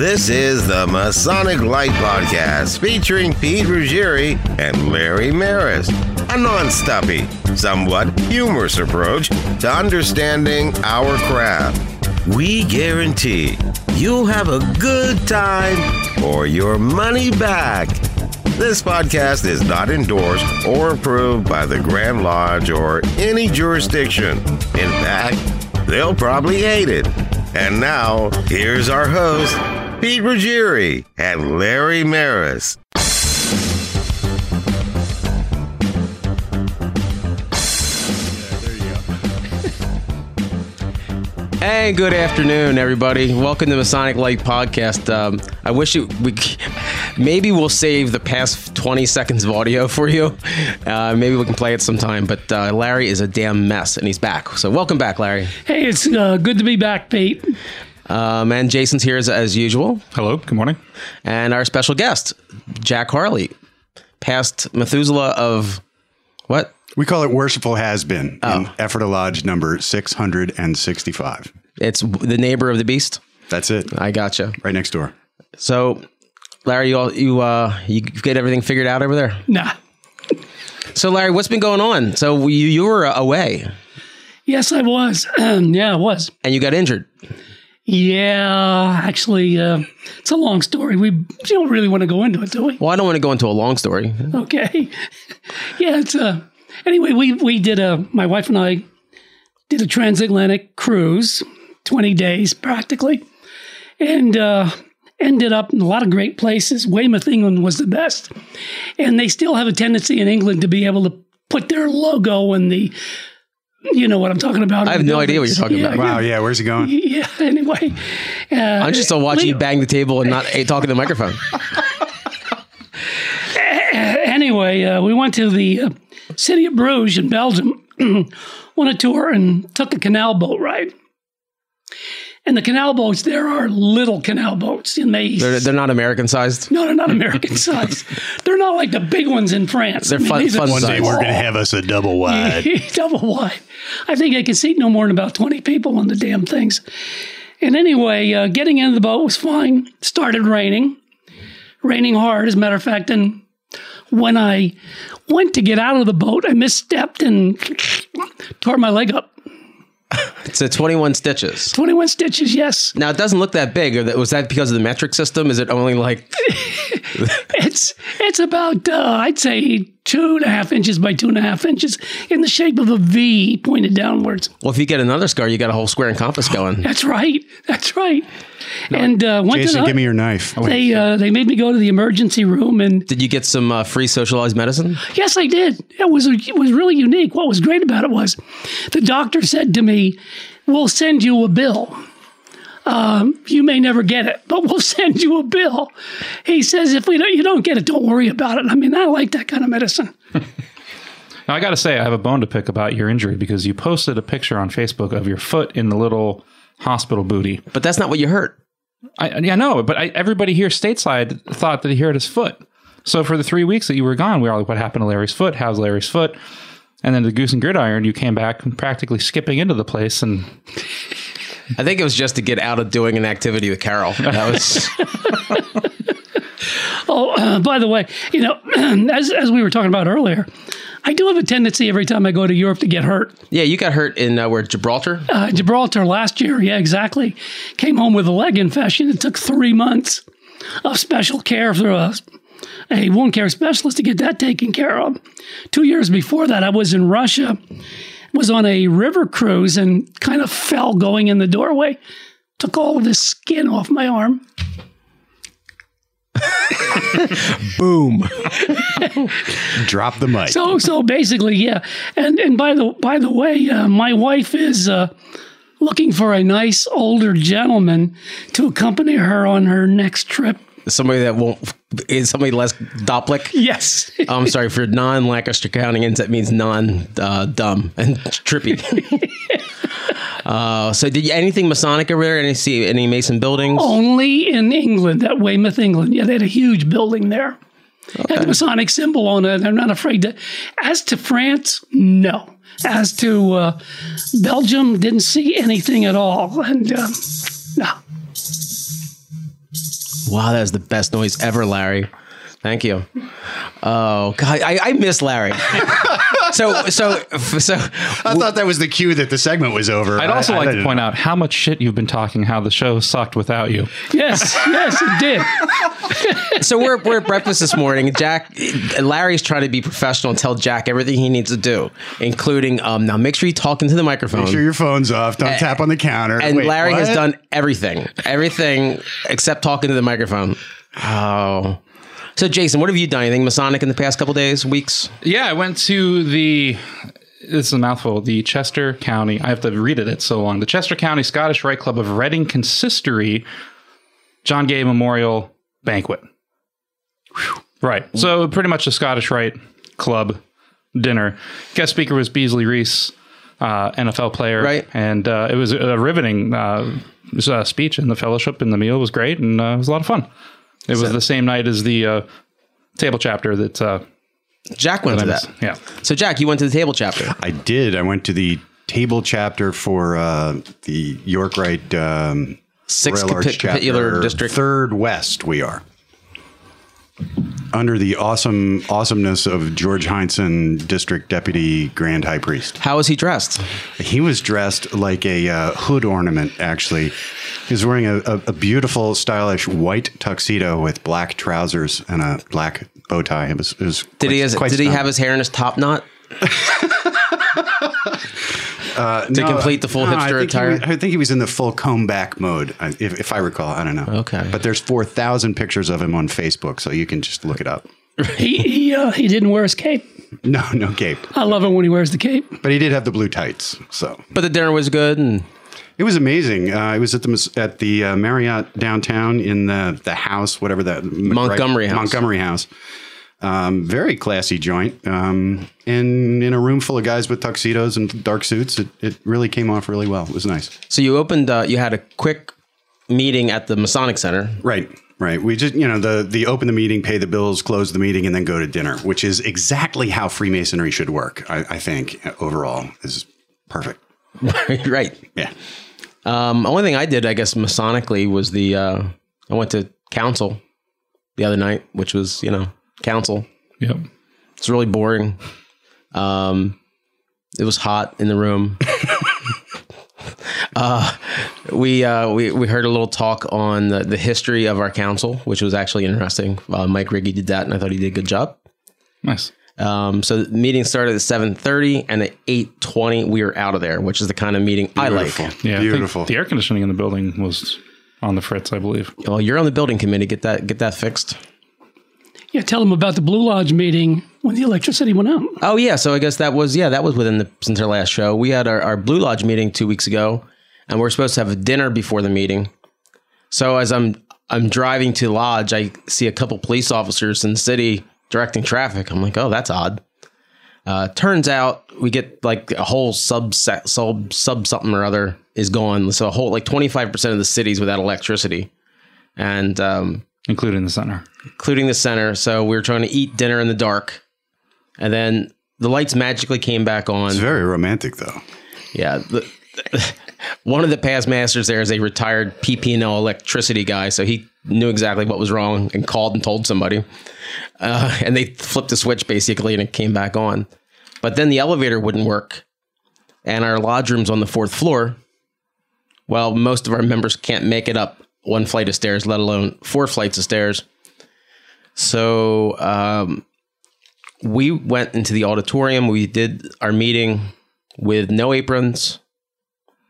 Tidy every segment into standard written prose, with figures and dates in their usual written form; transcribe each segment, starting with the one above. This is the Masonic Light Podcast, featuring Pete Ruggieri and Larry Maris. A non-stuffy, somewhat humorous approach to understanding our craft. We guarantee you'll have a good time or your money back. This podcast is not endorsed or approved by the Grand Lodge or any jurisdiction. In fact, they'll probably hate it. And now, here's our hosts, Pete Ruggieri and Larry Maris. Hey, good afternoon, everybody. Welcome to Masonic Light Podcast. I wish maybe we'll save the past 20 seconds of audio for you. Maybe we can play it sometime, but Larry is a damn mess, and he's back. So welcome back, Larry. Hey, it's good to be back, Pete. And Jason's here as usual. Hello, good morning. And our special guest, Jack Harley, past Methuselah of what? We call it Worshipful Has Been in Ephrata Lodge number 665. It's the neighbor of the beast? That's it. I gotcha. Right next door. So, Larry, you get everything figured out over there? Nah. So, Larry, what's been going on? So, you were away. Yes, I was. Yeah, I was. And you got injured. Yeah, actually, it's a long story. We don't really want to go into it, do we? Well, I don't want to go into a long story. Okay. Yeah, it's a... Anyway, my wife and I did a transatlantic cruise, 20 days practically, and ended up in a lot of great places. Weymouth, England was the best. And they still have a tendency in England to be able to put their logo in the, you know what I'm talking about. I have no idea what you're talking about. Wow, yeah, where's he going? Yeah, anyway. I'm just still watching you bang the table and not talking to the microphone. Anyway, we went to the... City of Bruges in Belgium on a tour and took a canal boat ride. And the canal boats, there are little canal boats. And they're not American-sized? No, they're not American-sized. They're not like the big ones in France. They're fun one day we're going to have us a double wide. Double wide. I think I can seat no more than about 20 people on the damn things. And anyway, getting into the boat was fine. Started raining. Raining hard, as a matter of fact, and... When I went to get out of the boat, I misstepped and tore my leg up. It's a 21 stitches. 21 stitches, yes. Now, it doesn't look that big. Was that because of the metric system? Is it only like... It's about, I'd say, 2.5 inches by 2.5 inches in the shape of a V pointed downwards. Well, if you get another scar, you got a whole square and compass going. That's right. That's right. No, and Jason, give me your knife. They made me go to the emergency room. And did you get some free socialized medicine? Yes, I did. It was really unique. What was great about it was the doctor said to me, "We'll send you a bill. You may never get it, but we'll send you a bill." He says, "If you don't get it, don't worry about it." I mean, I like that kind of medicine. Now, I got to say, I have a bone to pick about your injury because you posted a picture on Facebook of your foot in the little hospital booty. But that's not what you hurt. I know, but everybody here stateside thought that he hurt his foot. So for the 3 weeks that you were gone, we were all like, what happened to Larry's foot? How's Larry's foot? And then the Goose and Gridiron, you came back practically skipping into the place and... I think it was just to get out of doing an activity with Carol. That was. By the way, you know, as we were talking about earlier, I do have a tendency every time I go to Europe to get hurt. Yeah, you got hurt in Gibraltar? Gibraltar last year. Yeah, exactly. Came home with a leg infection. It took 3 months of special care through a wound care specialist to get that taken care of. 2 years before that, I was in Russia. Was on a river cruise and kind of fell going in the doorway. Took all of the skin off my arm. Boom. Drop the mic. So basically, yeah. And by the way, my wife is looking for a nice older gentleman to accompany her on her next trip. Is somebody less Doplick? Yes. I'm sorry, for non-Lancaster Countyans, that means non-dumb and trippy. So did you anything Masonic over there? Any Mason buildings? Only in England, at Weymouth, England. Yeah, they had a huge building there. Okay. Had the Masonic symbol on it. I'm not afraid to. As to France, no. As to Belgium, didn't see anything at all. And no. Wow, that was the best noise ever, Larry. Thank you. Oh God, I miss Larry. So. I thought that was the cue that the segment was over. I'd also like to point out how much shit you've been talking. How the show sucked without you. Yes, yes, it did. So we're at breakfast this morning. Larry's trying to be professional and tell Jack everything he needs to do, including now make sure you talk into the microphone. Make sure your phone's off. Don't tap on the counter. And wait, Larry has done everything except talking to the microphone. Oh. So, Jason, what have you done? Anything Masonic in the past couple days, weeks? Yeah, I went to this is a mouthful, the Chester County, I have to read it, it's so long, the Chester County Scottish Rite Club of Reading Consistory John Gay Memorial Banquet. Whew. Right. So, pretty much a Scottish Rite Club dinner. Guest speaker was Beasley Reese, NFL player. Right. And it was a riveting speech, and the fellowship and the meal was great, and it was a lot of fun. It was the same night as the table chapter that... Jack went to that. Yeah. So, Jack, you went to the table chapter. I did. I went to the table chapter for the York Rite... Sixth Capitular District. Third West, we are. Under the awesomeness of George Heinzen, District Deputy Grand High Priest. How was he dressed? He was dressed like a hood ornament, actually. He was wearing a beautiful, stylish white tuxedo with black trousers and a black bow tie. It was did he have his hair in his top knot? Complete the full hipster attire? I think he was in the full comb back mode, if I recall. I don't know. Okay. But there's 4,000 pictures of him on Facebook, so you can just look it up. He didn't wear his cape. No cape. I love him when he wears the cape. But he did have the blue tights. So. But the dinner was good. And it was amazing. It was at the Marriott downtown in the house, whatever that... Montgomery House. Very classy joint, and in a room full of guys with tuxedos and dark suits, it really came off really well. It was nice. So you you had a quick meeting at the Masonic Center. Right. We just, the open the meeting, pay the bills, close the meeting, and then go to dinner, which is exactly how Freemasonry should work. I think overall is perfect. Right. Yeah. Only thing I did, I guess, Masonically was I went to council the other night, which was, council. Yep. It's really boring. It was hot in the room. We heard a little talk on the history of our council, which was actually interesting. Mike Riggi did that, and I thought he did a good job. Nice. So the meeting started at 7:30, and at 8:20 we were out of there, which is the kind of meeting I like. Yeah, beautiful. The air conditioning in the building was on the fritz, I believe. Well, you're on the building committee. Get that fixed. Yeah, tell them about the Blue Lodge meeting when the electricity went out. Oh, yeah. So I guess that was since our last show. We had our Blue Lodge meeting 2 weeks ago, and we're supposed to have a dinner before the meeting. So as I'm driving to Lodge, I see a couple police officers in the city directing traffic. I'm like, oh, that's odd. Turns out we get like a whole sub something or other is gone. So a whole 25% of the city's without electricity. And... Including the center. So we were trying to eat dinner in the dark. And then the lights magically came back on. It's very romantic, though. Yeah. One of the past masters there is a retired PP&L electricity guy. So he knew exactly what was wrong and called and told somebody. And they flipped the switch, basically, and it came back on. But then the elevator wouldn't work. And our lodge room's on the fourth floor. Well, most of our members can't make it up one flight of stairs, let alone four flights of stairs. So we went into the auditorium. We did our meeting with no aprons,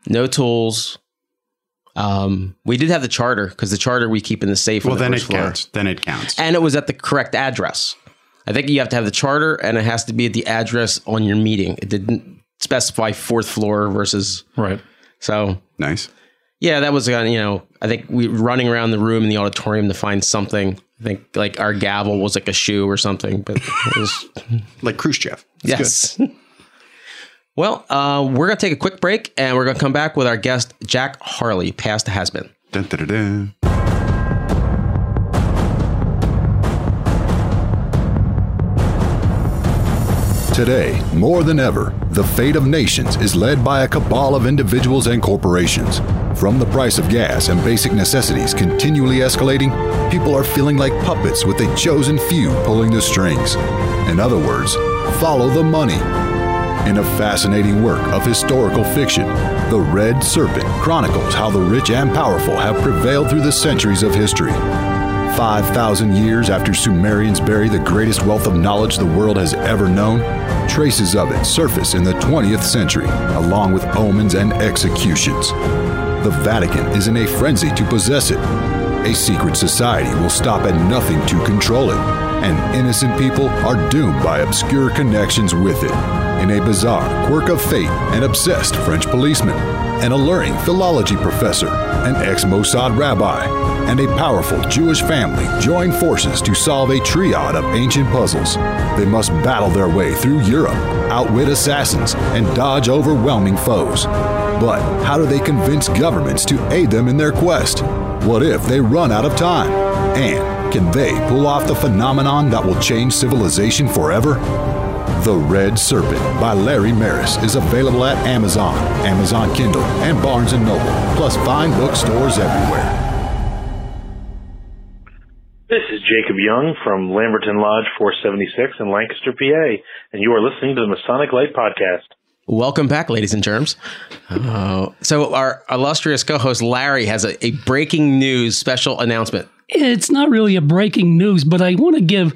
no tools. We did have the charter because the charter we keep in the safe. Well, then it counts. And it was at the correct address. I think you have to have the charter, and it has to be at the address on your meeting. It didn't specify fourth floor versus right. So nice. Yeah, that was, I think we were running around the room in the auditorium to find something. I think like our gavel was like a shoe or something, but it was like Khrushchev. That's yes. Good. Well, we're going to take a quick break, and we're going to come back with our guest, Jack Harley, past has-been. Dun, dun, dun, dun. Today, more than ever, the fate of nations is led by a cabal of individuals and corporations. From the price of gas and basic necessities continually escalating, people are feeling like puppets with a chosen few pulling the strings. In other words, follow the money. In a fascinating work of historical fiction, The Red Serpent chronicles how the rich and powerful have prevailed through the centuries of history. 5,000 years after Sumerians bury the greatest wealth of knowledge the world has ever known, traces of it surface in the 20th century, along with omens and executions. The Vatican is in a frenzy to possess it. A secret society will stop at nothing to control it, and innocent people are doomed by obscure connections with it. In a bizarre quirk of fate, an obsessed French policeman, an alluring philology professor, an ex-Mossad rabbi, and a powerful Jewish family join forces to solve a triad of ancient puzzles. They must battle their way through Europe, outwit assassins, and dodge overwhelming foes. But how do they convince governments to aid them in their quest? What if they run out of time? And can they pull off the phenomenon that will change civilization forever? The Red Serpent by Larry Maris is available at Amazon, Amazon Kindle, and Barnes & Noble, plus fine bookstores everywhere. This is Jacob Young from Lamberton Lodge 476 in Lancaster, PA, and you are listening to the Masonic Light Podcast. Welcome back, ladies and germs. So our illustrious co-host Larry has a breaking news special announcement. It's not really a breaking news, but I want to give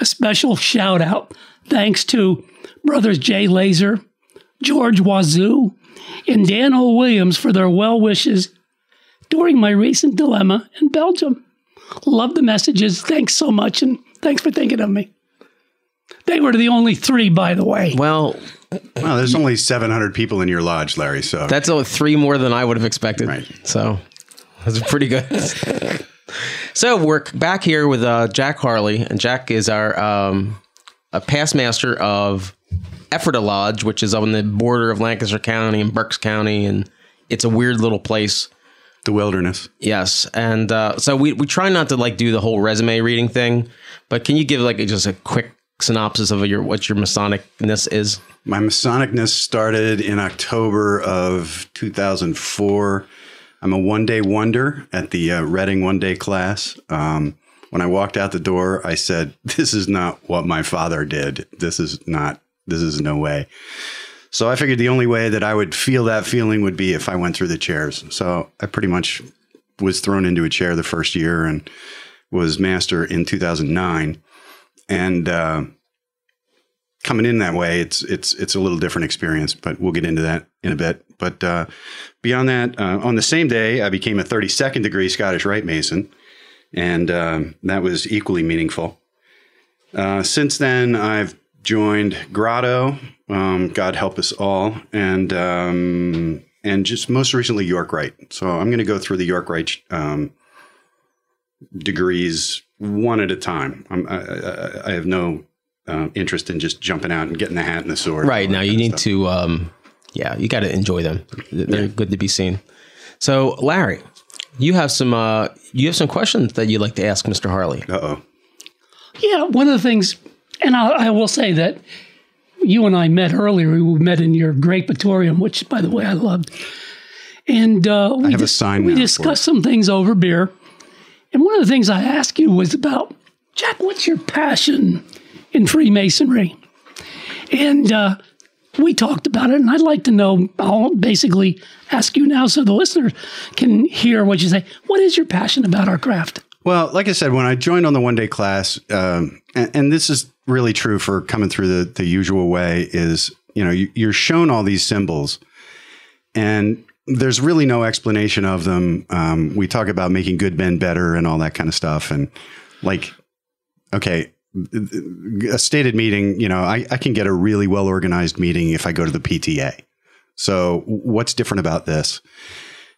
a special shout out. Thanks to brothers Jay Laser, George Wazoo, and Dan O. Williams for their well wishes during my recent dilemma in Belgium. Love the messages. Thanks so much, and thanks for thinking of me. They were the only three, by the way. Well, there's only 700 people in your lodge, Larry, so... That's only three more than I would have expected. Right. So, that's pretty good. So, we're back here with Jack Harley, and Jack is our a past master of Ephrata Lodge, which is on the border of Lancaster County and Berks County, and it's a weird little place. The wilderness. Yes. And so we try not to like do the whole resume reading thing, but can you give like just a quick synopsis of what your Masonicness is? My Masonicness started in October of 2004. I'm a one-day wonder at the Reading one-day class. When I walked out the door, I said, this is not what my father did. This is no way. So I figured the only way that I would feel that feeling would be if I went through the chairs. So I pretty much was thrown into a chair the first year and was master in 2009. And coming in that way, it's a little different experience, but we'll get into that in a bit. But beyond that, on the same day, I became a 32nd degree Scottish Rite Mason, and that was equally meaningful. Since then, I've joined Grotto, God help us all, and just most recently York Rite. So I'm going to go through the York Rite degrees one at a time. I have no interest in just jumping out and getting the hat and the sword. Right now, you need to, you got to enjoy them. They're good to be seen. So Larry, you have some questions that you'd like to ask Mr. Harley. Uh-oh. Yeah, one of the things. And I will say that you and I met earlier. We met in your great Praetorium, which, by the way, I loved. And we discussed some things over beer. And one of the things I asked you was about, Jack, what's your passion in Freemasonry? And we talked about it, and I'd like to know, I'll basically ask you now so the listener can hear what you say. What is your passion about our craft? Well, like I said, when I joined on the one-day class, and this is really true for coming through the usual way, is, you're shown all these symbols, and there's really no explanation of them. We talk about making good men better and all that kind of stuff. And like, okay, a stated meeting, I can get a really well-organized meeting if I go to the PTA. So what's different about this?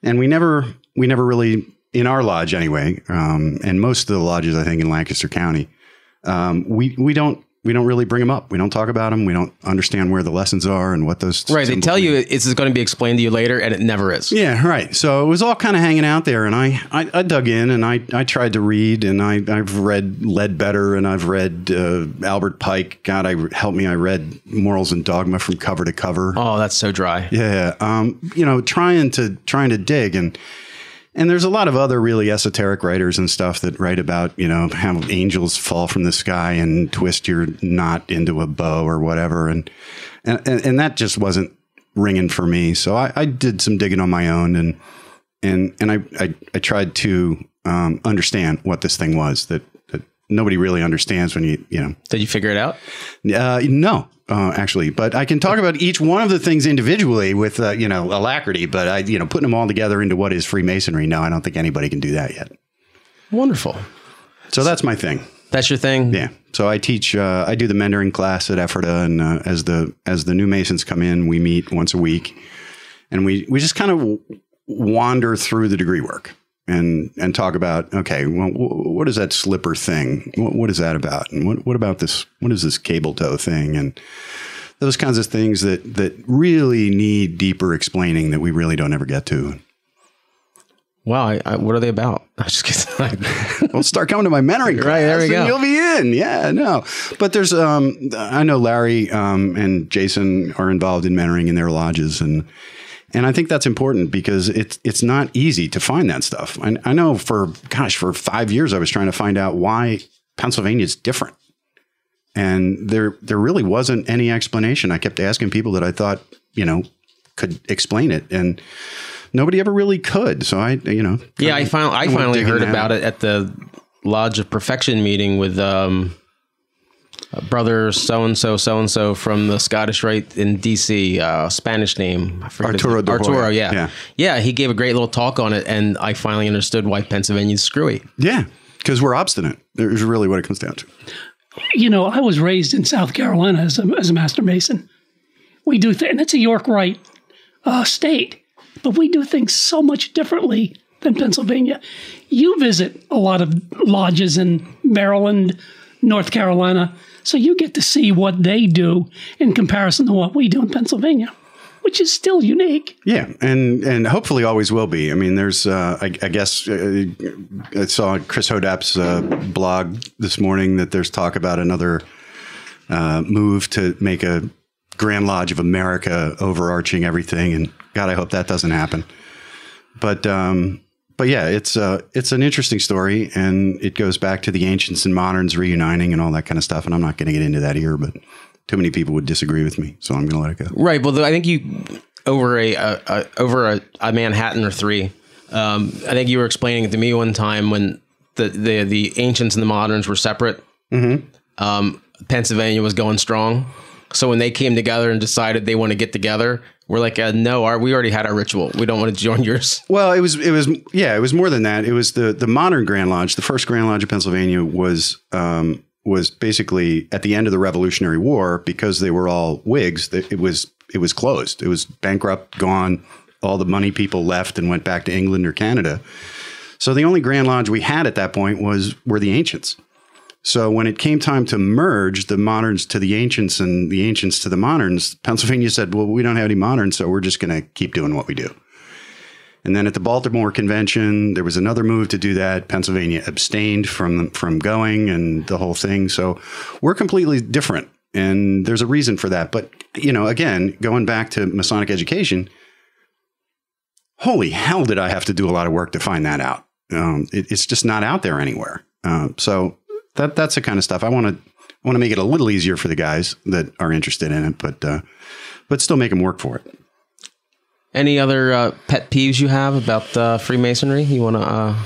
And we never really... in our lodge anyway, and most of the lodges, I think, in Lancaster County, we don't we don't really bring them up. We don't talk about them. We don't understand where the lessons are and what those. Right. They tell you it's going to be explained to you later, and it never is. Yeah. Right. So it was all kind of hanging out there, and I dug in, and I tried to read, and I've read Ledbetter, and I've read Albert Pike. God, help me. I read Morals and Dogma from cover to cover. Oh, that's so dry. Yeah. You know, trying to dig. And there's a lot of other really esoteric writers and stuff that write about, you know, how angels fall from the sky and twist your knot into a bow or whatever. And that just wasn't ringing for me. So I did some digging on my own and I tried to understand what this thing was that nobody really understands when you know. Did you figure it out? No. Actually, but I can talk about each one of the things individually with, you know, alacrity, but putting them all together into what is Freemasonry. No, I don't think anybody can do that yet. Wonderful. So that's my thing. That's your thing? Yeah. So I teach, I do the mentoring class at Ephrata, and as the new Masons come in, we meet once a week, and we just kind of wander through the degree work and talk about, okay, well, what is that slipper thing? What is that about? And what about this? What is this cable toe thing? And those kinds of things that really need deeper explaining that we really don't ever get to. Wow. What are they about? I just get well, start coming to my mentoring class. Right, there we go. You'll be in. Yeah, no. But there's, I know Larry and Jason are involved in mentoring in their lodges, and I think that's important because it's not easy to find that stuff. I know for 5 years, I was trying to find out why Pennsylvania is different. And there really wasn't any explanation. I kept asking people that I thought, you know, could explain it, and nobody ever really could. So I finally heard about it at the Lodge of Perfection meeting with, brother so-and-so from the Scottish Rite in D.C., Spanish name. Arturo, yeah. Yeah, he gave a great little talk on it, and I finally understood why Pennsylvania's screwy. Yeah, because we're obstinate. There's really what it comes down to. You know, I was raised in South Carolina as a Master Mason. We do things, and it's a York Rite state, but we do things so much differently than Pennsylvania. You visit a lot of lodges in Maryland, North Carolina, so you get to see what they do in comparison to what we do in Pennsylvania, which is still unique. Yeah, and hopefully always will be. I mean, there's, I guess, I saw Chris Hodap's blog this morning that there's talk about another move to make a Grand Lodge of America overarching everything, and God, I hope that doesn't happen. But yeah, it's an interesting story, and it goes back to the ancients and moderns reuniting and all that kind of stuff. And I'm not going to get into that here, but too many people would disagree with me, so I'm going to let it go. Right. Well, I think you over a Manhattan or three. I think you were explaining it to me one time when the ancients and the moderns were separate. Mm-hmm. Pennsylvania was going strong, so when they came together and decided they want to get together, we're like, no, we already had our ritual. We don't want to join yours. Well, it was more than that. It was the modern Grand Lodge. The first Grand Lodge of Pennsylvania was basically at the end of the Revolutionary War, because they were all Whigs. It was closed. It was bankrupt, gone. All the money people left and went back to England or Canada. So the only Grand Lodge we had at that point were the ancients. So when it came time to merge the moderns to the ancients and the ancients to the moderns, Pennsylvania said, well, we don't have any moderns, so we're just going to keep doing what we do. And then at the Baltimore Convention, there was another move to do that. Pennsylvania abstained from going and the whole thing. So we're completely different, and there's a reason for that. But, you know, again, going back to Masonic education, holy hell, did I have to do a lot of work to find that out. It's just not out there anywhere. So that's the kind of stuff I want to make it a little easier for the guys that are interested in it, but still make them work for it. Any other pet peeves you have about Freemasonry? You want to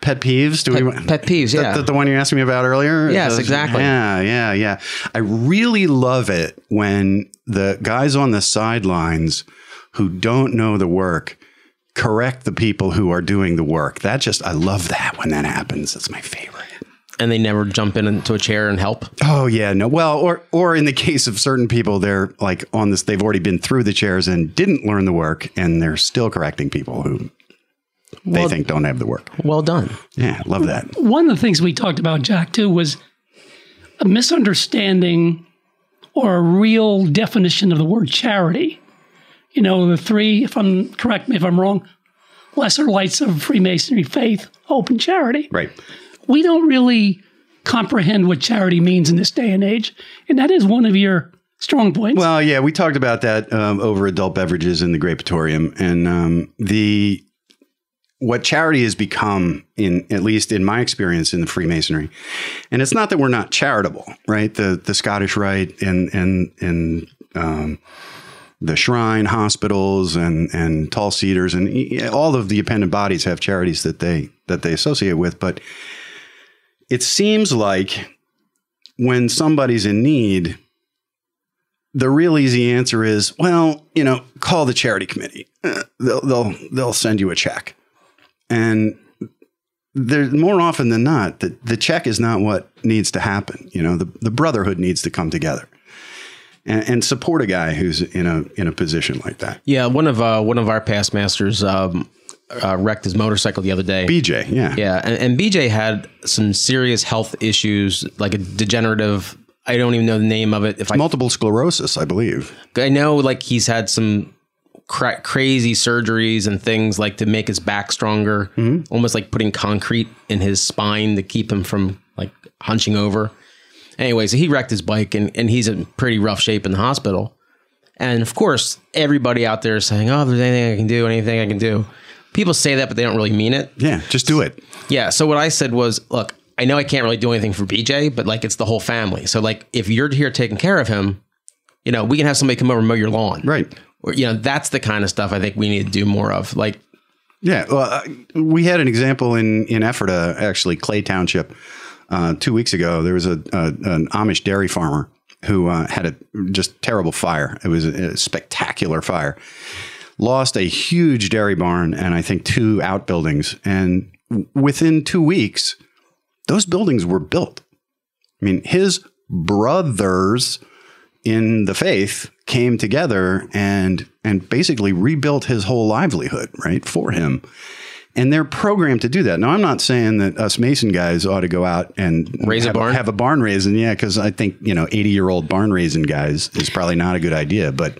pet peeves? Pet peeves? Yeah, the one you asked me about earlier. Yes, exactly. Yeah. I really love it when the guys on the sidelines who don't know the work correct the people who are doing the work. I love that when that happens. That's my favorite. And they never jump into a chair and help. Oh yeah, no. Well, or in the case of certain people, they're like on this. They've already been through the chairs and didn't learn the work, and they're still correcting people who they think don't have the work. Well done. Yeah, love that. One of the things we talked about, Jack, too, was a misunderstanding or a real definition of the word charity. You know, the three, if I'm correct me if I'm wrong, lesser lights of Freemasonry, faith, hope, and charity. Right. We don't really comprehend what charity means in this day and age. And that is one of your strong points. Well, yeah, we talked about that over adult beverages in the Grapatorium. And what charity has become, in at least in my experience in the Freemasonry, and it's not that we're not charitable, right? The Scottish Rite and the shrine hospitals and tall cedars and all of the appendant bodies have charities that they associate with. But it seems like when somebody's in need, the real easy answer is, well, you know, call the charity committee. They'll send you a check. And there's more often than not that the check is not what needs to happen. You know, the brotherhood needs to come together and support a guy who's in a position like that. Yeah, one of our past masters wrecked his motorcycle the other day. BJ, yeah, yeah, and BJ had some serious health issues, like a degenerative. I don't even know the name of it. Multiple sclerosis, I believe. I know, like he's had some crazy surgeries and things like to make his back stronger, mm-hmm. almost like putting concrete in his spine to keep him from like hunching over. Anyway, so he wrecked his bike and he's in pretty rough shape in the hospital. And of course, everybody out there is saying, oh, if there's anything I can do, anything I can do. People say that, but they don't really mean it. Yeah, just do it. Yeah. So what I said was, look, I know I can't really do anything for BJ, but like it's the whole family. So like if you're here taking care of him, you know, we can have somebody come over and mow your lawn. Right. Or, you know, that's the kind of stuff I think we need to do more of. Like, yeah, well, we had an example in Ephrata, actually, Clay Township, 2 weeks ago. There was an Amish dairy farmer who had a just terrible fire. It was a spectacular fire. Lost a huge dairy barn and I think two outbuildings. And within 2 weeks, those buildings were built. I mean, his brothers in the faith came together and basically rebuilt his whole livelihood, right, for him. And they're programmed to do that. Now, I'm not saying that us Mason guys ought to go out and have a barn raising. Yeah, because I think, you know, 80-year-old barn raising guys is probably not a good idea. But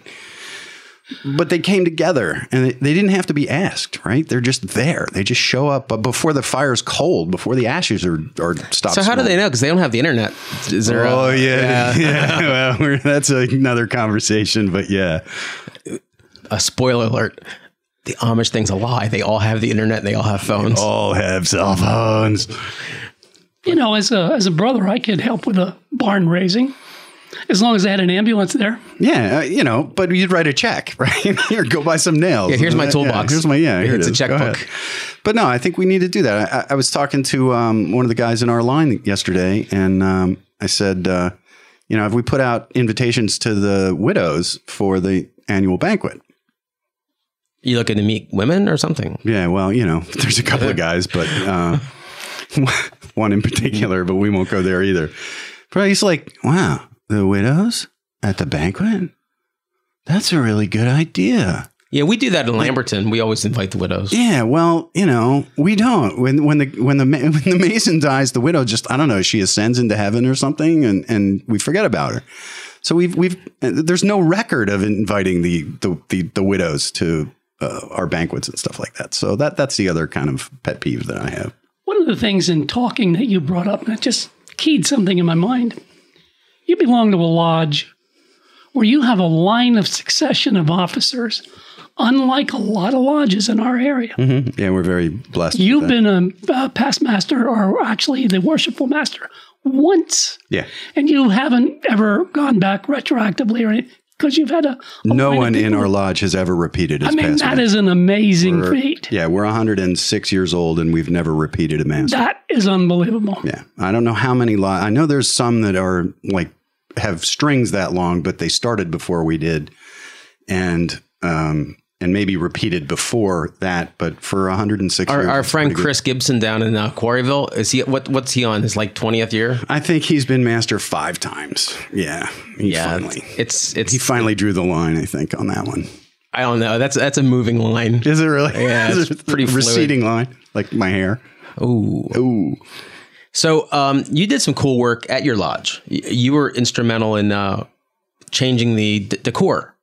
they came together and they didn't have to be asked, right? They're just there. They just show up before the fire's cold, before the ashes are stopped. So how do they know? Because they don't have the internet. Is there yeah. Well, that's another conversation, but yeah. A spoiler alert. The Amish thing's a lie. They all have the internet and they all have phones. They all have cell phones. You know, as a brother, I could help with a barn raising. As long as they had an ambulance there. Yeah, you know, but you'd write a check, right? Here, go buy some nails. Yeah, here's my toolbox. Yeah, here's my, yeah, here it's it is. A checkbook. But no, I think we need to do that. I was talking to one of the guys in our line yesterday, and I said, you know, have we put out invitations to the widows for the annual banquet? You looking to meet women or something? Yeah, well, you know, there's a couple of guys, but one in particular, but we won't go there either. But he's like, wow. The widows at the banquet? That's a really good idea. Yeah, we do that in Lamberton. We always invite the widows. Yeah, well, you know, we don't. When the Mason dies, the widow just, I don't know, she ascends into heaven or something, and we forget about her. So we've there's no record of inviting the widows to our banquets and stuff like that. So that's the other kind of pet peeve that I have. One of the things in talking that you brought up, and it just keyed something in my mind. You belong to a lodge where you have a line of succession of officers, unlike a lot of lodges in our area. Mm-hmm. Yeah, we're very blessed. You've been a past master, or actually the worshipful master, once. Yeah. And you haven't ever gone back retroactively or anything, because you've had no one in our lodge has ever repeated his past. I mean, that is an amazing feat. Yeah, we're 106 years old and we've never repeated a master. That is unbelievable. Yeah. I don't know how many lodges. I know there's some that are like, have strings that long, but they started before we did, and maybe repeated before that. But for 106 years, our friend Chris Gibson down in Quarryville, is he? What's he on? His like 20th year? I think he's been master 5 times. Yeah, Finally, he finally drew the line. I think on that one. I don't know. That's a moving line. Is it really? Yeah, it's pretty fluid. Receding line, like my hair. Ooh. So you did some cool work at your lodge. You were instrumental in changing the decor,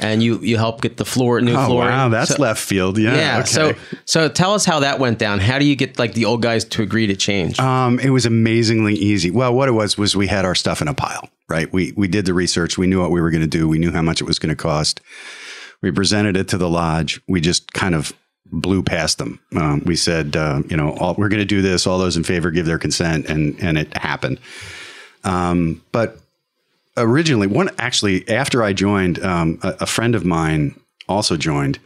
and you helped get the new floor. Oh, wow, that's left field. Yeah. Yeah. Okay. So tell us how that went down. How do you get like the old guys to agree to change? It was amazingly easy. Well, what it was we had our stuff in a pile, right? We did the research. We knew what we were going to do. We knew how much it was going to cost. We presented it to the lodge. We just kind of blew past them. We said, we're going to do this. All those in favor give their consent, and it happened. But originally, after I joined, a friend of mine also joined,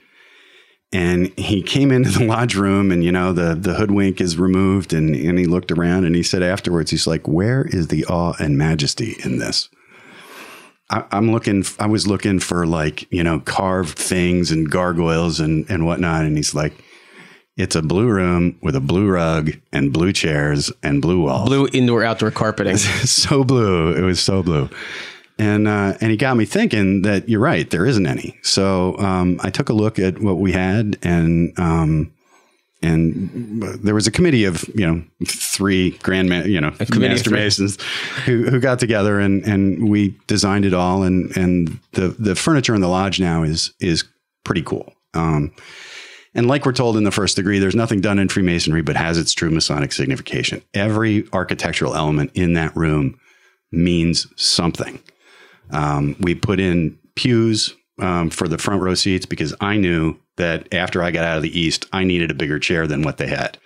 and he came into the lodge room, and the hoodwink is removed, and he looked around, and he said afterwards, he's like, "Where is the awe and majesty in this?" I was looking for carved things and gargoyles and whatnot. And he's like, it's a blue room with a blue rug and blue chairs and blue walls. Blue indoor outdoor carpeting. So blue. It was so blue. And he got me thinking that you're right. There isn't any. So I took a look at what we had, and there was a committee of, three master masons who got together, and we designed it all. And the furniture in the lodge now is pretty cool. And like we're told in The First Degree, there's nothing done in Freemasonry but has its true Masonic signification. Every architectural element in that room means something. We put in pews for the front row seats because I knew that after I got out of the East, I needed a bigger chair than what they had.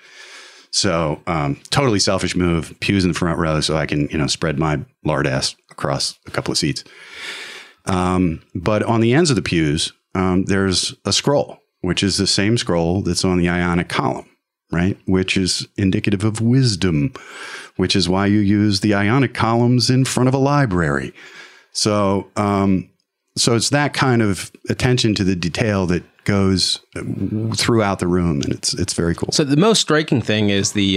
So totally selfish move, pews in the front row so I can, spread my lard ass across a couple of seats. But on the ends of the pews, there's a scroll, which is the same scroll that's on the Ionic column, right? Which is indicative of wisdom, which is why you use the Ionic columns in front of a library. So, so it's that kind of attention to the detail that goes throughout the room, and it's very cool. So the most striking thing is the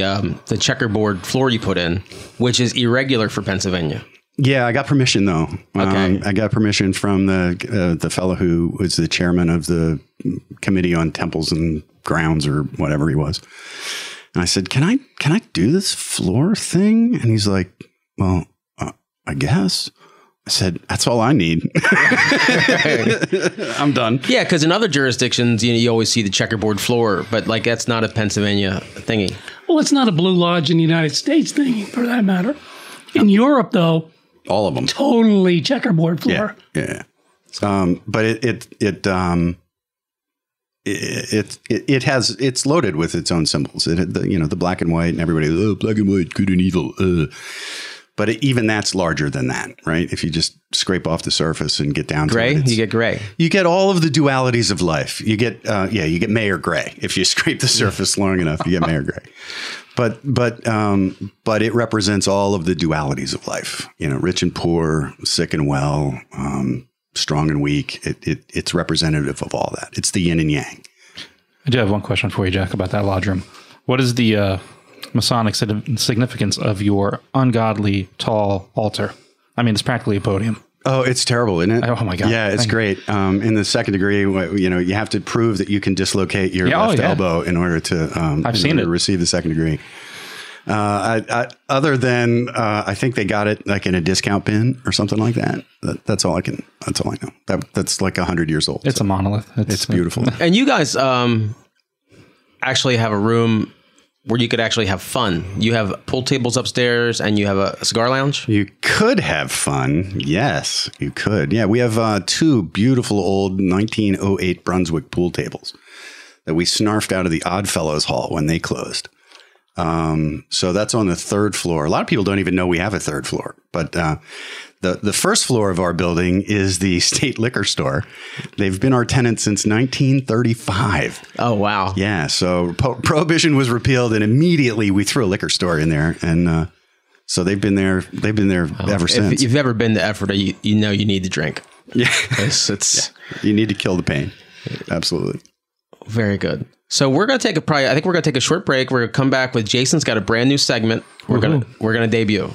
checkerboard floor you put in, which is irregular for Pennsylvania. Yeah, I got permission though. Okay. I got permission from the fellow who was the chairman of the Committee on Temples and Grounds or whatever he was. And I said, "Can I do this floor thing?" And he's like, "Well, I guess." I said, that's all I need. I'm done. Yeah, because in other jurisdictions, you always see the checkerboard floor, but that's not a Pennsylvania thingy. Well, it's not a Blue Lodge in the United States thingy, for that matter. In Europe, though, all of them totally checkerboard floor. Yeah, yeah. But it has, it's loaded with its own symbols. The black and white, and everybody, oh, black and white, good and evil. But even that's larger than that, right? If you just scrape off the surface and get down gray, to it, you get gray. You get all of the dualities of life. You get, you get Mayor Gray. If you scrape the surface long enough, you get Mayor Gray. But it represents all of the dualities of life. Rich and poor, sick and well, strong and weak. It's representative of all that. It's the yin and yang. I do have one question for you, Jack, about that lodge room. What is the Masonic significance of your ungodly tall altar? I mean, it's practically a podium. Oh, it's terrible, isn't it? Oh my God. Yeah, it's great. In The Second Degree, you have to prove that you can dislocate your left elbow in order to receive the second degree. I think they got it in a discount bin or something like that. That's all I know. That's 100 years old. It's a monolith. It's beautiful. And you guys actually have a room where you could actually have fun. You have pool tables upstairs and you have a cigar lounge. You could have fun. Yes, you could. Yeah, we have two beautiful old 1908 Brunswick pool tables that we snarfed out of the Odd Fellows Hall when they closed. So that's on the third floor. A lot of people don't even know we have a third floor, but the first floor of our building is the State Liquor Store. They've been our tenant since 1935. Oh, wow. Yeah. So Prohibition was repealed and immediately we threw a liquor store in there. And so they've been there. They've been there ever since. If you've ever been to Ephrata, you know you need to drink. Yeah. You need to kill the pain. Absolutely. Very good. So we're going to take I think we're going to take a short break. We're going to come back with Jason's got a brand new segment. We're going to debut.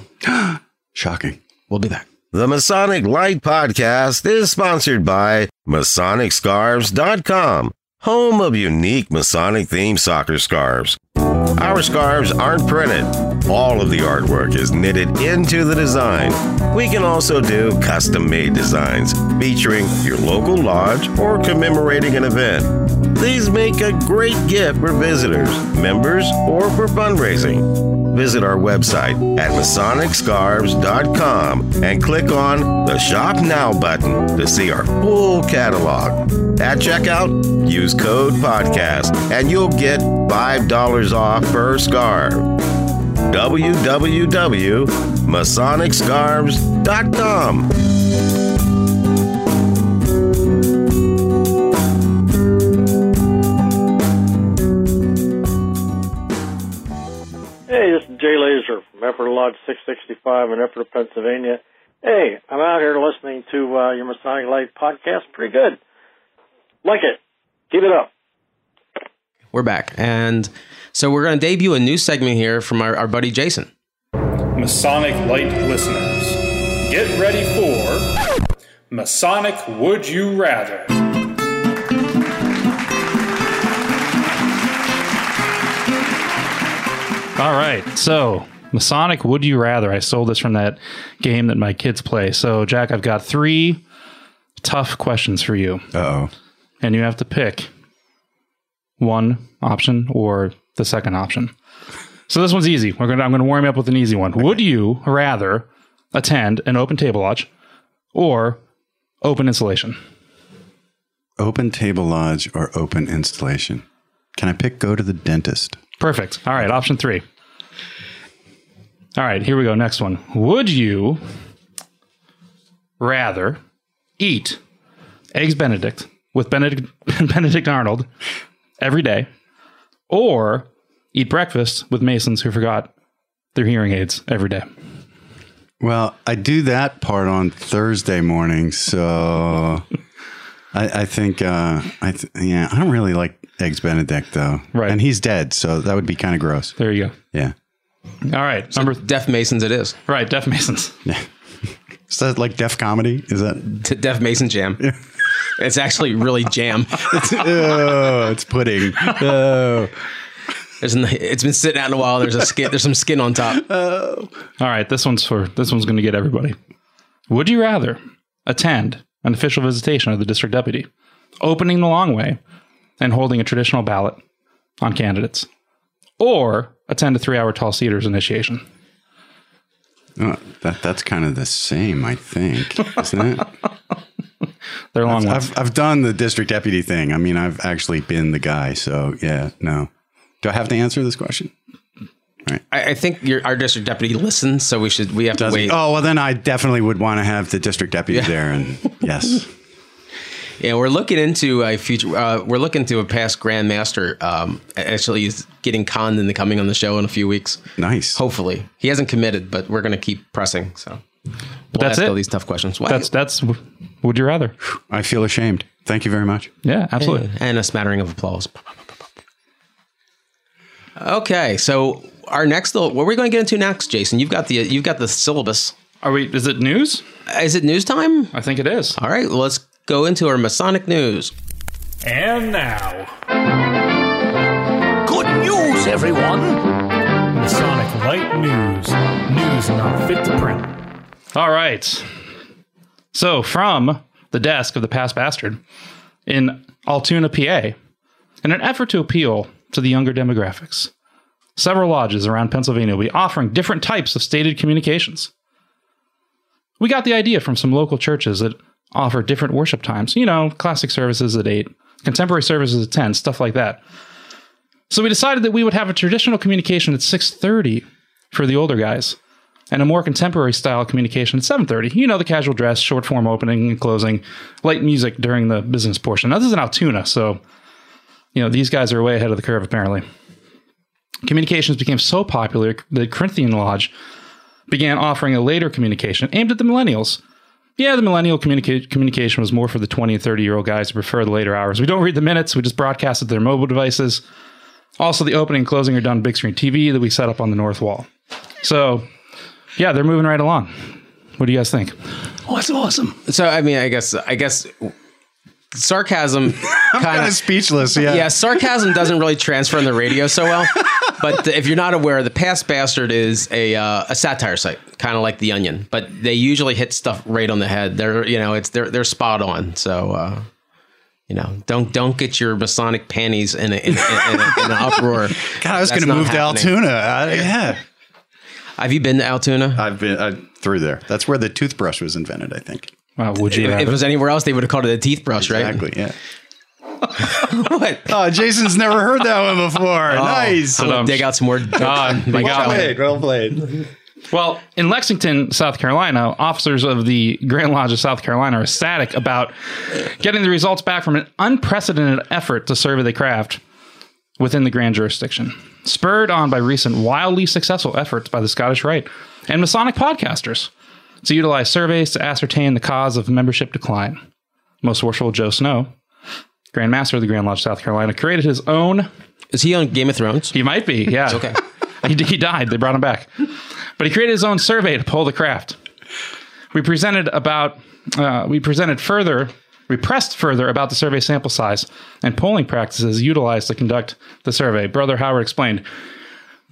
Shocking. We'll be back. The Masonic Light Podcast is sponsored by MasonicScarves.com, home of unique Masonic themed soccer scarves. Our scarves aren't printed. All of the artwork is knitted into the design. We can also do custom-made designs featuring your local lodge or commemorating an event. These make a great gift for visitors, members, or for fundraising. Visit our website at MasonicScarves.com and click on the Shop Now button to see our full catalog. At checkout, use code PODCAST and you'll get $5 off per scarf. www.MasonicScarves.com. Jay Laser from Ephrata Lodge 665 in Ephrata, Pennsylvania. Hey, I'm out here listening to your Masonic Light podcast. Pretty good. Like it. Keep it up. We're back. And so we're going to debut a new segment here from our buddy Jason. Masonic Light listeners, get ready for Masonic Would You Rather. All right, so Masonic Would You Rather. I stole this from that game that my kids play. So, Jack, I've got three tough questions for you. Uh-oh. And you have to pick one option or the second option. So this one's easy. I'm going to warm you up with an easy one. Okay. Would you rather attend an open table lodge or open installation? Open table lodge or open installation? Can I pick go to the dentist? Perfect. All right. Option three. All right. Here we go. Next one. Would you rather eat Eggs Benedict with Benedict Arnold every day or eat breakfast with Masons who forgot their hearing aids every day? Well, I do that part on Thursday morning, so I think, yeah, I don't really like Eggs Benedict, though. Right. And he's dead, so that would be kind of gross. There you go. Yeah. All right. So Deaf Masons it is. Right, Deaf Masons. Yeah. Is that like Deaf Comedy? Is that? Deaf Mason Jam. Yeah. It's actually really jam. It's pudding. Oh. It's been sitting out in a while. There's some skin on top. Oh. All right. This one's going to get everybody. Would you rather attend an official visitation of the district deputy, opening the long way, and holding a traditional ballot on candidates, or attend a 3-hour tall cedars initiation? Oh, that's kind of the same, I think, isn't it? They're long ones. I've done the district deputy thing. I mean, I've actually been the guy. So yeah, no. Do I have to answer this question? Right. I think our district deputy listens, so we have to wait. Oh, well, then I definitely would want to have the district deputy there, and yes. Yeah, we're looking into a future. We're looking to a past grandmaster. Actually, he's getting conned into coming on the show in a few weeks. Nice. Hopefully, he hasn't committed, but we're going to keep pressing. So, but we'll ask all these tough questions. Why? That's. Would you rather? I feel ashamed. Thank you very much. Yeah, absolutely. And a smattering of applause. Okay, so our next little, what are we going to get into next, Jason? You've got the syllabus. Is it news? Is it news time? I think it is. All right, well, let's go into our Masonic news. And now, good news, everyone. Masonic Light news. News not fit to print. All right. So, from the desk of the Past Bastard in Altoona, PA, in an effort to appeal to the younger demographics, several lodges around Pennsylvania will be offering different types of stated communications. We got the idea from some local churches that offer different worship times. You know, classic services at 8, contemporary services at 10, stuff like that. So we decided that we would have a traditional communication at 6:30 for the older guys and a more contemporary style communication at 7:30. You know, the casual dress, short form opening and closing, light music during the business portion. Now, this is in Altoona, so, you know, these guys are way ahead of the curve, apparently. Communications became so popular that Corinthian Lodge began offering a later communication aimed at the millennials. Yeah, the millennial communication was more for the 20 and 30-year-old guys who prefer the later hours. We don't read the minutes. We just broadcast it to their mobile devices. Also, the opening and closing are done on big screen TV that we set up on the north wall. So, yeah, they're moving right along. What do you guys think? Oh, that's awesome. So, I mean, I guess... sarcasm kind of speechless. Yeah, sarcasm doesn't really transfer on the radio so well. But if you're not aware, the Past Bastard is a satire site, kind of like The Onion, but they usually hit stuff right on the head. They're, you know, it's they're spot on. So, you know, don't get your Masonic panties in an uproar. God, I was going to move to Altoona. Yeah. Have you been to Altoona? I've been through there. That's where the toothbrush was invented, I think. Wow, would you? If it was anywhere else, they would have called it a teeth brush, exactly, right? Exactly. Yeah. What? Oh, Jason's never heard that one before. Oh, nice. I'm gonna dig out some more. Well played. Well, in Lexington, South Carolina, officers of the Grand Lodge of South Carolina are ecstatic about getting the results back from an unprecedented effort to survey the craft within the Grand jurisdiction, spurred on by recent wildly successful efforts by the Scottish Rite and Masonic podcasters to utilize surveys to ascertain the cause of membership decline. Most Worshipful Joe Snow, Grand Master of the Grand Lodge, South Carolina, created his own... Is he on Game of Thrones? He might be, yeah. It's okay. He died. They brought him back. But he created his own survey to poll the craft. We pressed further about the survey sample size and polling practices utilized to conduct the survey. Brother Howard explained,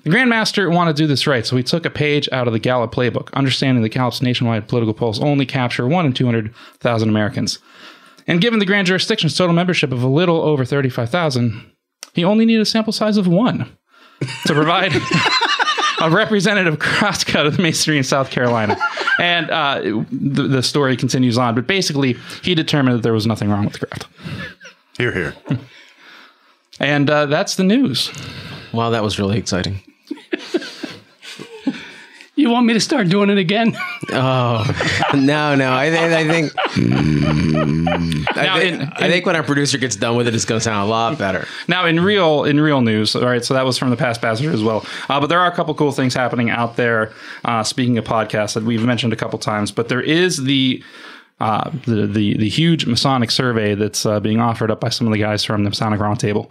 the Grand Master wanted to do this right, so we took a page out of the Gallup playbook, understanding that Gallup's nationwide political polls only capture 1 in 200,000 Americans. And given the Grand Jurisdiction's total membership of a little over 35,000, he only needed a sample size of 1 to provide a representative crosscut of the masonry in South Carolina. And the story continues on, but basically, he determined that there was nothing wrong with the craft. Hear, hear. And that's the news. Wow, that was really exciting. You want me to start doing it again? Oh, no. I think when our producer gets done with it, it's going to sound a lot better. Now, in real news, all right, so that was from the Past Bastard as well. But there are a couple cool things happening out there, speaking of podcasts that we've mentioned a couple times. But there is the huge Masonic survey that's being offered up by some of the guys from the Masonic Roundtable.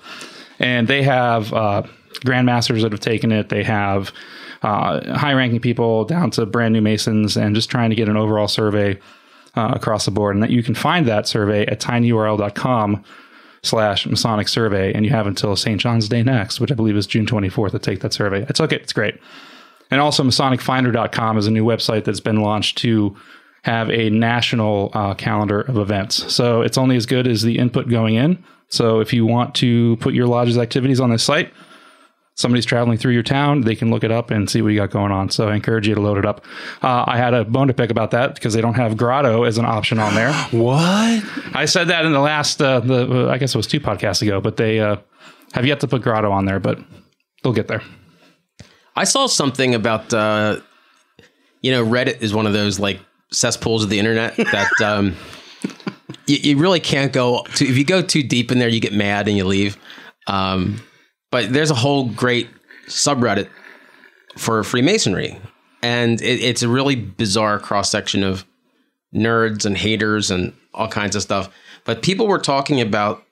And they have Grand Masters that have taken it. They have... high-ranking people down to brand new Masons, and just trying to get an overall survey across the board. And that you can find that survey at tinyurl.com/Masonic survey. And you have until St. John's Day next, which I believe is June 24th, to take that survey. I took it. It's great. And also MasonicFinder.com is a new website that's been launched to have a national calendar of events. So it's only as good as the input going in. So if you want to put your lodge's activities on this site, somebody's traveling through your town, they can look it up and see what you got going on. So I encourage you to load it up. I had a bone to pick about that because they don't have Grotto as an option on there. What? I said that in the last, I guess it was 2 podcasts ago, but they have yet to put Grotto on there, but they'll get there. I saw something about, Reddit is one of those like cesspools of the internet that you really can't go to. If you go too deep in there, you get mad and you leave. But there's a whole great subreddit for Freemasonry. And it's a really bizarre cross-section of nerds and haters and all kinds of stuff. But people were talking about,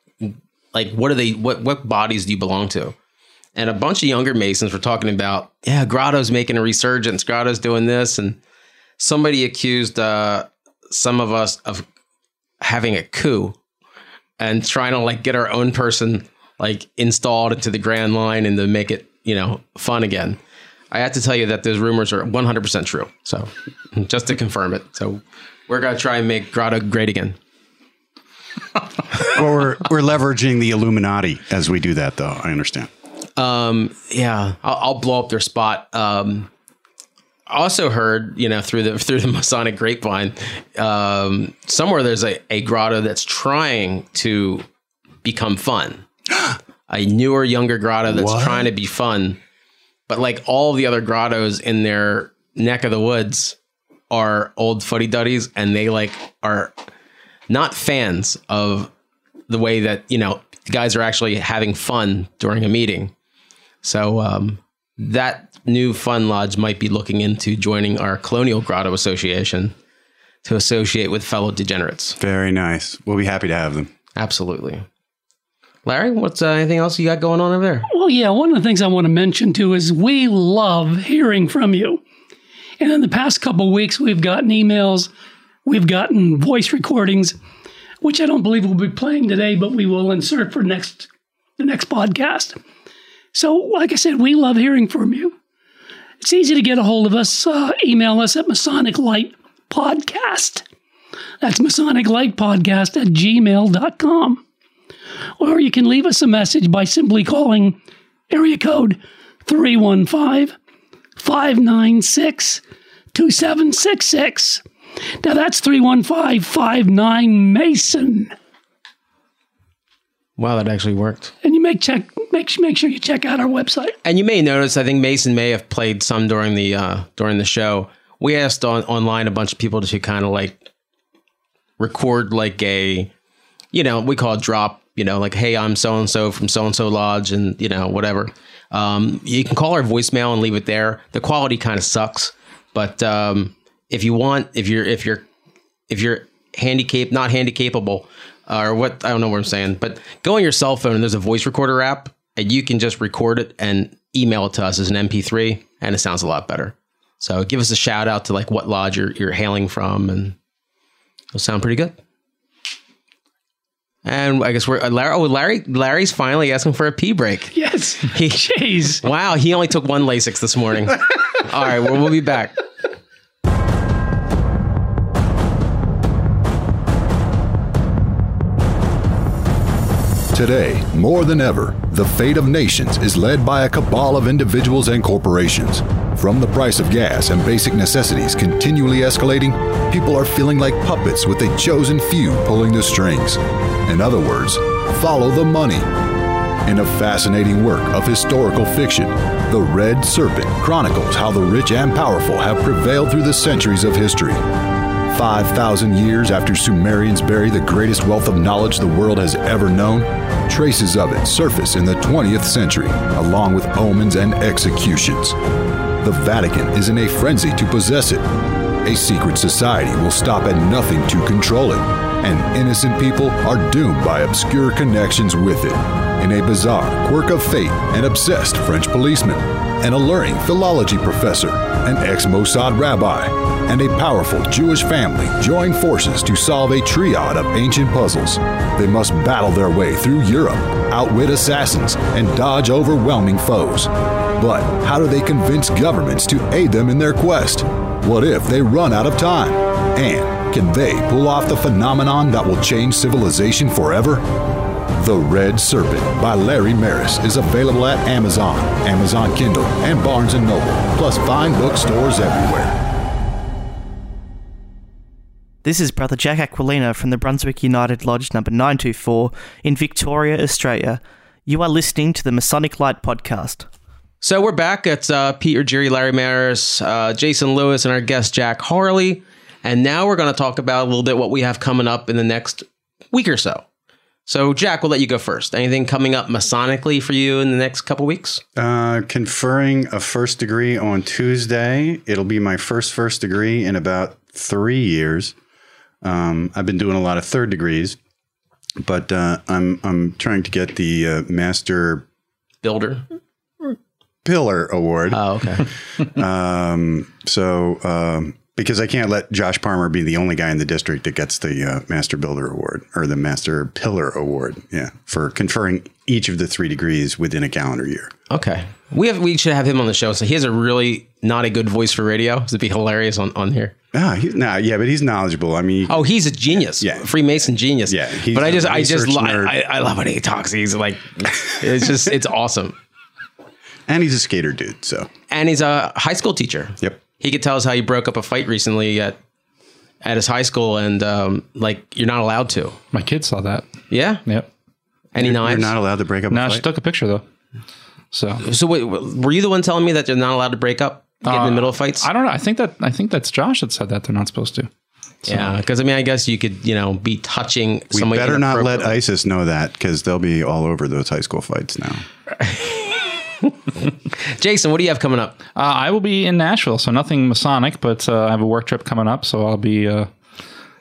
like, what bodies do you belong to? And a bunch of younger Masons were talking about, yeah, Grotto's making a resurgence. Grotto's doing this. And somebody accused some of us of having a coup and trying to, like, get our own person... like installed into the Grand Line and to make it, fun again. I have to tell you that those rumors are 100% true. So just to confirm it. So we're going to try and make Grotto great again. Well, we're leveraging the Illuminati as we do that, though. I understand. Yeah, I'll blow up their spot. I also heard, through the Masonic grapevine, somewhere there's a Grotto that's trying to become fun. A newer, younger Grotto that's trying to be fun. But like all the other Grottos in their neck of the woods are old fuddy-duddies, and they like are not fans of the way that, guys are actually having fun during a meeting. So that new fun lodge might be looking into joining our Colonial Grotto Association to associate with fellow degenerates. Very nice. We'll be happy to have them. Absolutely. Larry, what's anything else you got going on over there? Well, yeah, one of the things I want to mention, too, is we love hearing from you. And in the past couple of weeks, we've gotten emails, we've gotten voice recordings, which I don't believe we'll be playing today, but we will insert for the next podcast. So, like I said, we love hearing from you. It's easy to get a hold of us. Email us at Masonic Light Podcast. That's Masonic Light Podcast at gmail.com. Or you can leave us a message by simply calling area code 315-596-2766. Now that's 315-59-MASON. Wow, that actually worked. And you make sure you check out our website. And you may notice, I think Mason may have played some during the show. We asked online a bunch of people to kind of like record like a, you know, we call it drop, you know, like, hey, I'm so-and-so from so-and-so lodge and, you know, whatever. You can call our voicemail and leave it there. The quality kind of sucks, but if you want, if you're handicapped, not handicapable, or what, I don't know what I'm saying, but go on your cell phone and there's a voice recorder app and you can just record it and email it to us as an MP3 and it sounds a lot better. So give us a shout out to like what lodge you're hailing from and it'll sound pretty good. And I guess we're Larry's finally asking for a pee break. Yes. Jeez. Wow. He only took one Lasix this morning. All right. Well, we'll be back. Today, more than ever, the fate of nations is led by a cabal of individuals and corporations. From the price of gas and basic necessities continually escalating, people are feeling like puppets with a chosen few pulling the strings. In other words, follow the money. In a fascinating work of historical fiction, The Red Serpent chronicles how the rich and powerful have prevailed through the centuries of history. 5,000 years after Sumerians bury the greatest wealth of knowledge the world has ever known, traces of it surface in the 20th century, along with omens and executions. The Vatican is in a frenzy to possess it. A secret society will stop at nothing to control it, and innocent people are doomed by obscure connections with it. In a bizarre quirk of fate, an obsessed French policeman, an alluring philology professor, an ex-Mossad rabbi, and a powerful Jewish family join forces to solve a triad of ancient puzzles. They must battle their way through Europe, outwit assassins, and dodge overwhelming foes. But how do they convince governments to aid them in their quest? What if they run out of time? And can they pull off the phenomenon that will change civilization forever? The Red Serpent by Larry Maris is available at Amazon, Amazon Kindle, and Barnes & Noble, plus fine bookstores everywhere. This is Brother Jack Aquilina from the Brunswick United Lodge number 924 in Victoria, Australia. You are listening to the Masonic Light Podcast. So we're back. It's Pete Ruggieri, Larry Maris, Jason Lewis, and our guest Jack Harley. And now we're going to talk about a little bit what we have coming up in the next week or so. So, Jack, we'll let you go first. Anything coming up Masonically for you in the next couple weeks? Conferring a first degree on Tuesday. It'll be my first degree in about 3 years. I've been doing a lot of third degrees, but I'm trying to get the Master Builder Pillar Award. Oh, okay. Because I can't let Josh Palmer be the only guy in the district that gets the Master Builder Award or the Master Pillar Award, yeah, for conferring each of the 3 degrees within a calendar year. Okay. We should have him on the show. So he has a really not a good voice for radio. It'd be hilarious on here. But he's knowledgeable. I mean, he's a genius. Yeah. Freemason genius. Yeah. But I love when he talks. He's like, it's awesome. And he's a skater dude. So, and he's a high school teacher. Yep. He could tell us how he broke up a fight recently at his high school, and like you're not allowed to. My kids saw that. Yeah. Yep. Any knives? You're not allowed to break up. No, a fight? She took a picture though. So wait, were you the one telling me that they're not allowed to break up, get in the middle of fights? I don't know. I think that's Josh that said that they're not supposed to. So. Yeah, because I mean, I guess you could, you know, be touching. We better not let ISIS know that, because they'll be all over those high school fights now. Jason, what do you have coming up? I will be in Nashville, so nothing Masonic, but I have a work trip coming up, so I'll be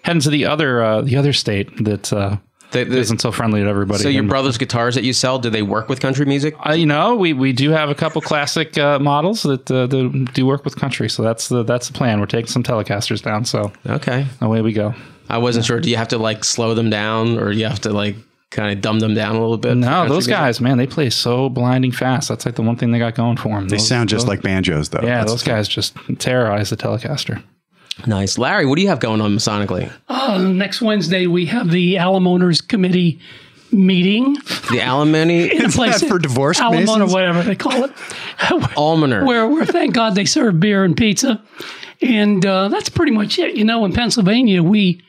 heading to the other state that isn't so friendly to everybody. So your brother's guitars that you sell, do they work with country music? We do have a couple classic models that do work with country, so that's the plan. We're taking some Telecasters down, so okay, away we go. I wasn't sure. Do you have to like slow them down, or you have to like kind of dumb them down a little bit. No, those guys, man, they play so blinding fast. That's like the one thing they got going for them. They sound just like banjos, though. Yeah, those guys just terrorize the Telecaster. Nice. Larry, what do you have going on Masonically? Next Wednesday, we have the Alum Owners Committee meeting. The alimony? It's not for divorce Alum Masons? Or whatever they call it. Almoner. Where, thank God, they serve beer and pizza. And that's pretty much it. You know, in Pennsylvania, we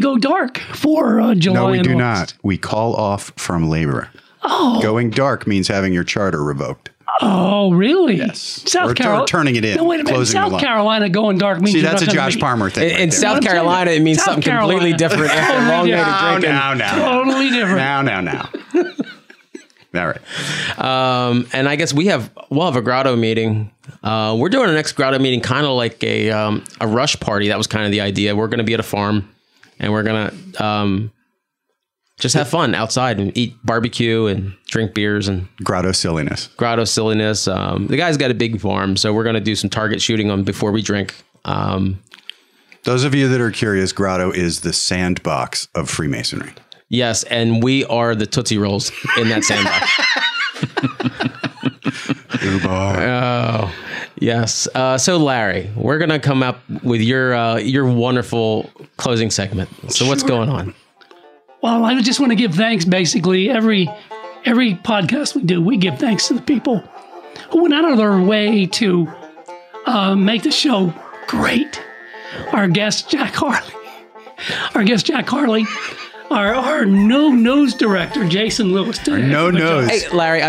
go dark for July. No, we do not. We call off from labor. Oh. Going dark means having your charter revoked. Oh, really? Yes. South Carolina. Turning it in. No, wait a minute. South Carolina going dark means. See, that's a Josh Palmer thing. In South Carolina, it means something completely different after a long night of drinking. No. Totally different. No. All right. And I guess we'll have a Grotto meeting. We're doing our next Grotto meeting kind of like a rush party. That was kind of the idea. We're going to be at a farm, and we're going to just have fun outside and eat barbecue and drink beers and grotto silliness. The guy's got a big farm, so we're going to do some target shooting on before we drink. Those of you that are curious, Grotto is the sandbox of Freemasonry. Yes, and we are the Tootsie Rolls in that sandbox. Oh, yes. So Larry, we're going to come up with your wonderful closing segment. So what's going on? Well, I just want to give thanks, basically. Every podcast we do, we give thanks to the people who went out of their way to make the show great. Our guest, Jack Harley. Our no-nose director, Jason Lewis. No-nose. Hey, Larry,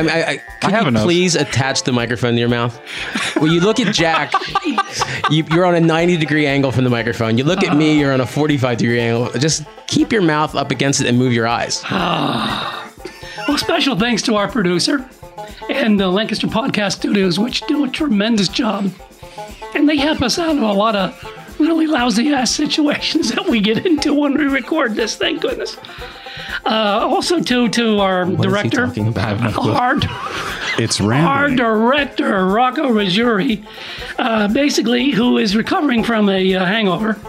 can you please attach the microphone to your mouth? When you look at Jack, you're on a 90-degree angle from the microphone. You look at me, you're on a 45-degree angle. Just keep your mouth up against it and move your eyes. Well, special thanks to our producer and the Lancaster Podcast Studios, which do a tremendous job. And they help us out of a lot of really lousy ass situations that we get into when we record this, thank goodness. Also to our director, our director Rocco Ruggieri, basically, who is recovering from a hangover.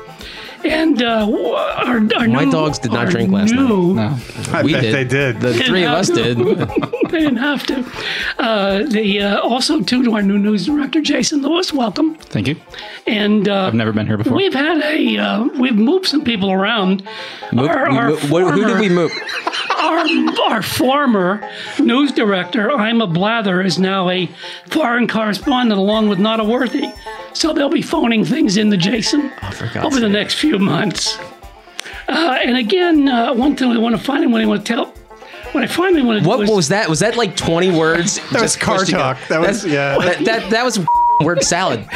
And my dogs did not drink last night. No, I bet they did. The three of us did. They didn't have to. Also, to our new news director, Jason Lewis, welcome. Thank you. And I've never been here before. We've had we've moved some people around. Who did we move? Our former news director, Ima Blather, is now a foreign correspondent along with Nada Worthy. So they'll be phoning things in to Jason over the next few months. And again, one thing I want to find when I want to tell. What I finally want to do is... What was that? Was that like 20 words? That was car talk. That was word salad.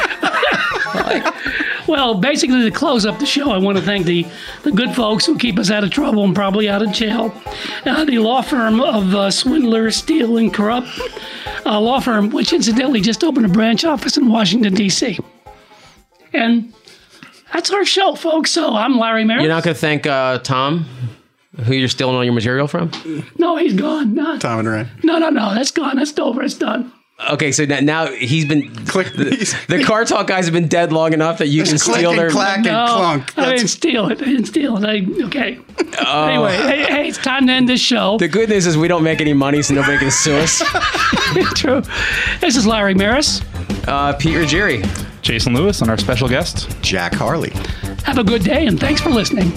Well, basically, to close up the show, I want to thank the good folks who keep us out of trouble and probably out of jail. The law firm of Swindler, Steele, and Corrupt Law Firm, which incidentally just opened a branch office in Washington, D.C. And that's our show, folks. So I'm Larry Maris. You're not going to thank Tom, who you're stealing all your material from? No, he's gone. No. Tom and Ray. No. That's gone. That's over. It's done. Okay, so now he's been... The car talk guys have been dead long enough that you can steal their... Clack and clunk. I didn't steal it. Okay. Anyway, hey, it's time to end this show. The good news is we don't make any money, so nobody can sue us. True. This is Larry Maris. Pete Ruggieri. Jason Lewis, and our special guest, Jack Harley. Have a good day, and thanks for listening.